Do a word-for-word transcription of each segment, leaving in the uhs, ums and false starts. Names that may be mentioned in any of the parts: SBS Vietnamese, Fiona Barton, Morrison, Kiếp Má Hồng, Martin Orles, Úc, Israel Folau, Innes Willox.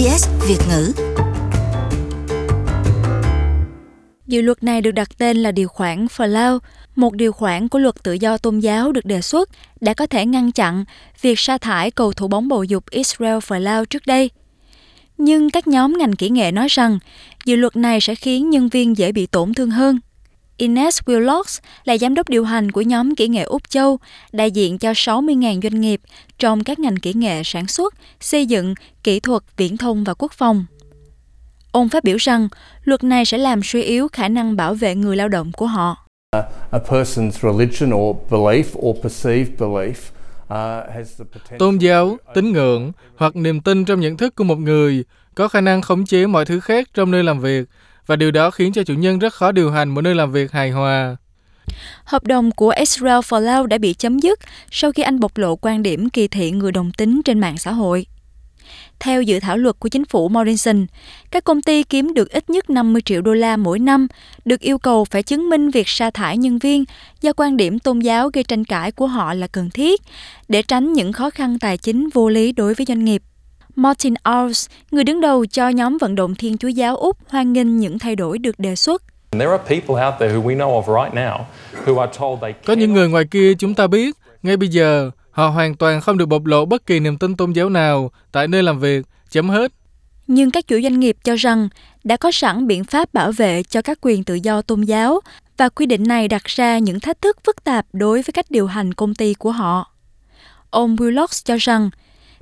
ét bê ét Việt ngữ. Dự luật này được đặt tên là điều khoản Folau, một điều khoản của luật tự do tôn giáo được đề xuất đã có thể ngăn chặn việc sa thải cầu thủ bóng bầu dục Israel Folau trước đây. Nhưng các nhóm ngành kỹ nghệ nói rằng dự luật này sẽ khiến nhân viên dễ bị tổn thương hơn. Innes Willox là giám đốc điều hành của nhóm kỹ nghệ Úc Châu, đại diện cho sáu mươi nghìn doanh nghiệp trong các ngành kỹ nghệ sản xuất, xây dựng, kỹ thuật, viễn thông và quốc phòng. Ông phát biểu rằng luật này sẽ làm suy yếu khả năng bảo vệ người lao động của họ. Tôn giáo, tín ngưỡng hoặc niềm tin trong nhận thức của một người có khả năng khống chế mọi thứ khác trong nơi làm việc, và điều đó khiến cho chủ nhân rất khó điều hành một nơi làm việc hài hòa. Hợp đồng của Israel Folau đã bị chấm dứt sau khi anh bộc lộ quan điểm kỳ thị người đồng tính trên mạng xã hội. Theo dự thảo luật của chính phủ Morrison, các công ty kiếm được ít nhất năm mươi triệu đô la mỗi năm được yêu cầu phải chứng minh việc sa thải nhân viên do quan điểm tôn giáo gây tranh cãi của họ là cần thiết để tránh những khó khăn tài chính vô lý đối với doanh nghiệp. Martin Orles, người đứng đầu cho nhóm vận động Thiên Chúa giáo Úc, hoan nghênh những thay đổi được đề xuất. Có những người ngoài kia chúng ta biết, ngay bây giờ, họ hoàn toàn không được bộc lộ bất kỳ niềm tin tôn giáo nào tại nơi làm việc, chấm hết. Nhưng các chủ doanh nghiệp cho rằng đã có sẵn biện pháp bảo vệ cho các quyền tự do tôn giáo và quy định này đặt ra những thách thức phức tạp đối với cách điều hành công ty của họ. Ông Willox cho rằng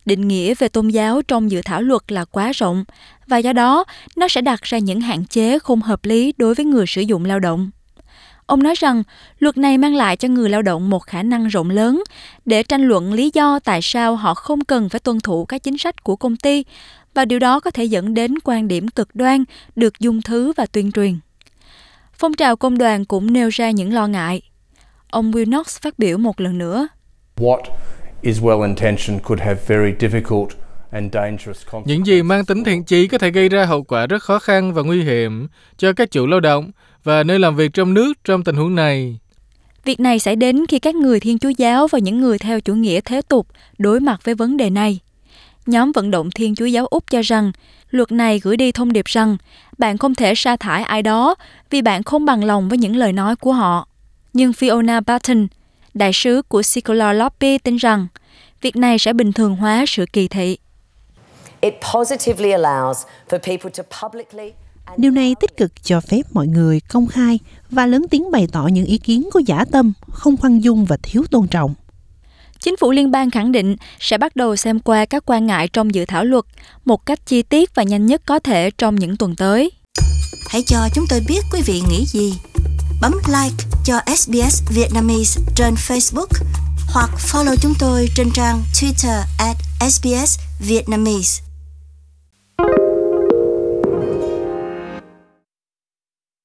định nghĩa về tôn giáo trong dự thảo luật là quá rộng và do đó nó sẽ đặt ra những hạn chế không hợp lý đối với người sử dụng lao động. Ông nói rằng luật này mang lại cho người lao động một khả năng rộng lớn để tranh luận lý do tại sao họ không cần phải tuân thủ các chính sách của công ty và điều đó có thể dẫn đến quan điểm cực đoan được dung thứ và tuyên truyền. Phong trào công đoàn cũng nêu ra những lo ngại. Ông Wilnox phát biểu một lần nữa. What? Những gì mang tính thiện chí có thể gây ra hậu quả rất khó khăn và nguy hiểm cho các chủ lao động và nơi làm việc trong nước trong tình huống này. Việc này xảy đến khi các người Thiên Chúa giáo và những người theo chủ nghĩa thế tục đối mặt với vấn đề này. Nhóm vận động Thiên Chúa giáo Úc cho rằng luật này gửi đi thông điệp rằng bạn không thể sa thải ai đó vì bạn không bằng lòng với những lời nói của họ. Nhưng Fiona Barton, đại sứ của Secular Lobby, tin rằng việc này sẽ bình thường hóa sự kỳ thị. Điều này tích cực cho phép mọi người công khai và lớn tiếng bày tỏ những ý kiến có dã tâm, không khoan dung và thiếu tôn trọng. Chính phủ liên bang khẳng định sẽ bắt đầu xem qua các quan ngại trong dự thảo luật một cách chi tiết và nhanh nhất có thể trong những tuần tới. Hãy cho chúng tôi biết quý vị nghĩ gì. Bấm like cho ét bê ét Vietnamese trên Facebook hoặc follow chúng tôi trên trang Twitter at ét bê ét Vietnamese.